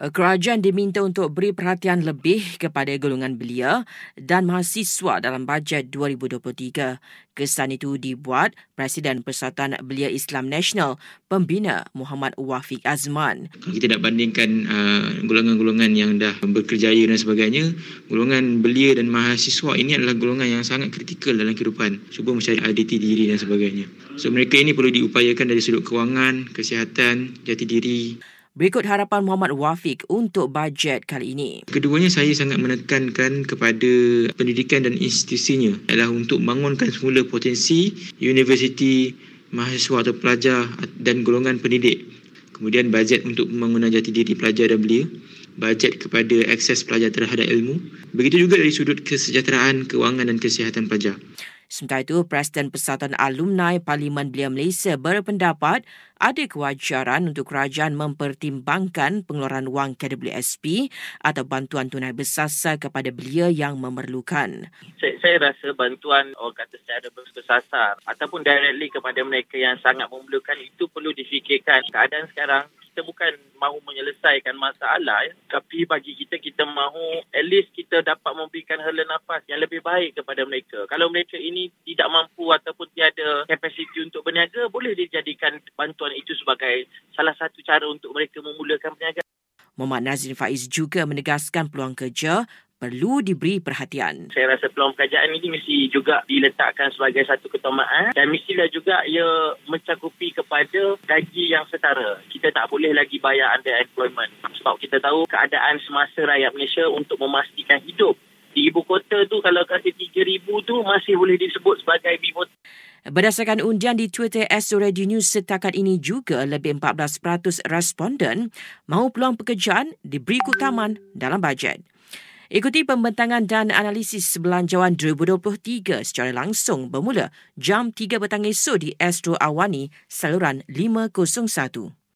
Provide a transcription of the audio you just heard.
Kerajaan diminta untuk beri perhatian lebih kepada golongan belia dan mahasiswa dalam bajet 2023. Kesan itu dibuat Presiden Persatuan Belia Islam Nasional, Pembina Muhammad Wafiq Azman. Kita nak bandingkan golongan-golongan yang dah berkerjaya dan sebagainya. Golongan belia dan mahasiswa ini adalah golongan yang sangat kritikal dalam kehidupan. Cuba mencari identiti diri dan sebagainya. So mereka ini perlu diupayakan dari sudut kewangan, kesihatan, jati diri. Berikut harapan Muhammad Wafiq untuk bajet kali ini. Keduanya, saya sangat menekankan kepada pendidikan dan institusinya adalah untuk bangunkan semula potensi universiti, mahasiswa atau pelajar dan golongan pendidik. Kemudian bajet untuk pembangunan jati diri pelajar dan belia. Bajet kepada akses pelajar terhadap ilmu. Begitu juga dari sudut kesejahteraan, kewangan dan kesihatan pelajar. Sementara itu, Presiden Persatuan Alumni Parlimen Belia Malaysia berpendapat ada kewajaran untuk kerajaan mempertimbangkan pengeluaran wang KWSP atau bantuan tunai bersasar kepada belia yang memerlukan. Saya rasa bantuan orang kata secara bersasar ataupun directly kepada mereka yang sangat memerlukan itu perlu difikirkan. Keadaan sekarang, kita bukan mahu menyelesaikan masalah, tapi bagi kita mahu at least kita dapat memberikan hela nafas yang lebih baik kepada mereka. Kalau mereka ini tidak mampu ataupun tiada kapasiti untuk berniaga, boleh dijadikan bantuan itu sebagai salah satu cara untuk mereka memulakan perniagaan. Muhammad Nazir Faiz juga menegaskan peluang kerja perlu diberi perhatian. Saya rasa peluang pekerjaan ini mesti juga diletakkan sebagai satu keutamaan dan mestilah juga ia mencakupi kepada gaji yang setara. Kita tak boleh lagi bayar underemployment sebab kita tahu keadaan semasa rakyat Malaysia untuk memastikan hidup di ibu kota tu, kalau kata 3,000 tu masih boleh disebut sebagai bimot. Berdasarkan undian di Twitter Astro Radio News, setakat ini juga lebih 14% responden mahu peluang pekerjaan diberi keutamaan dalam bajet. Ikuti pembentangan dan analisis belanjawan 2023 secara langsung bermula jam 3 petang esok di Astro Awani, saluran 501.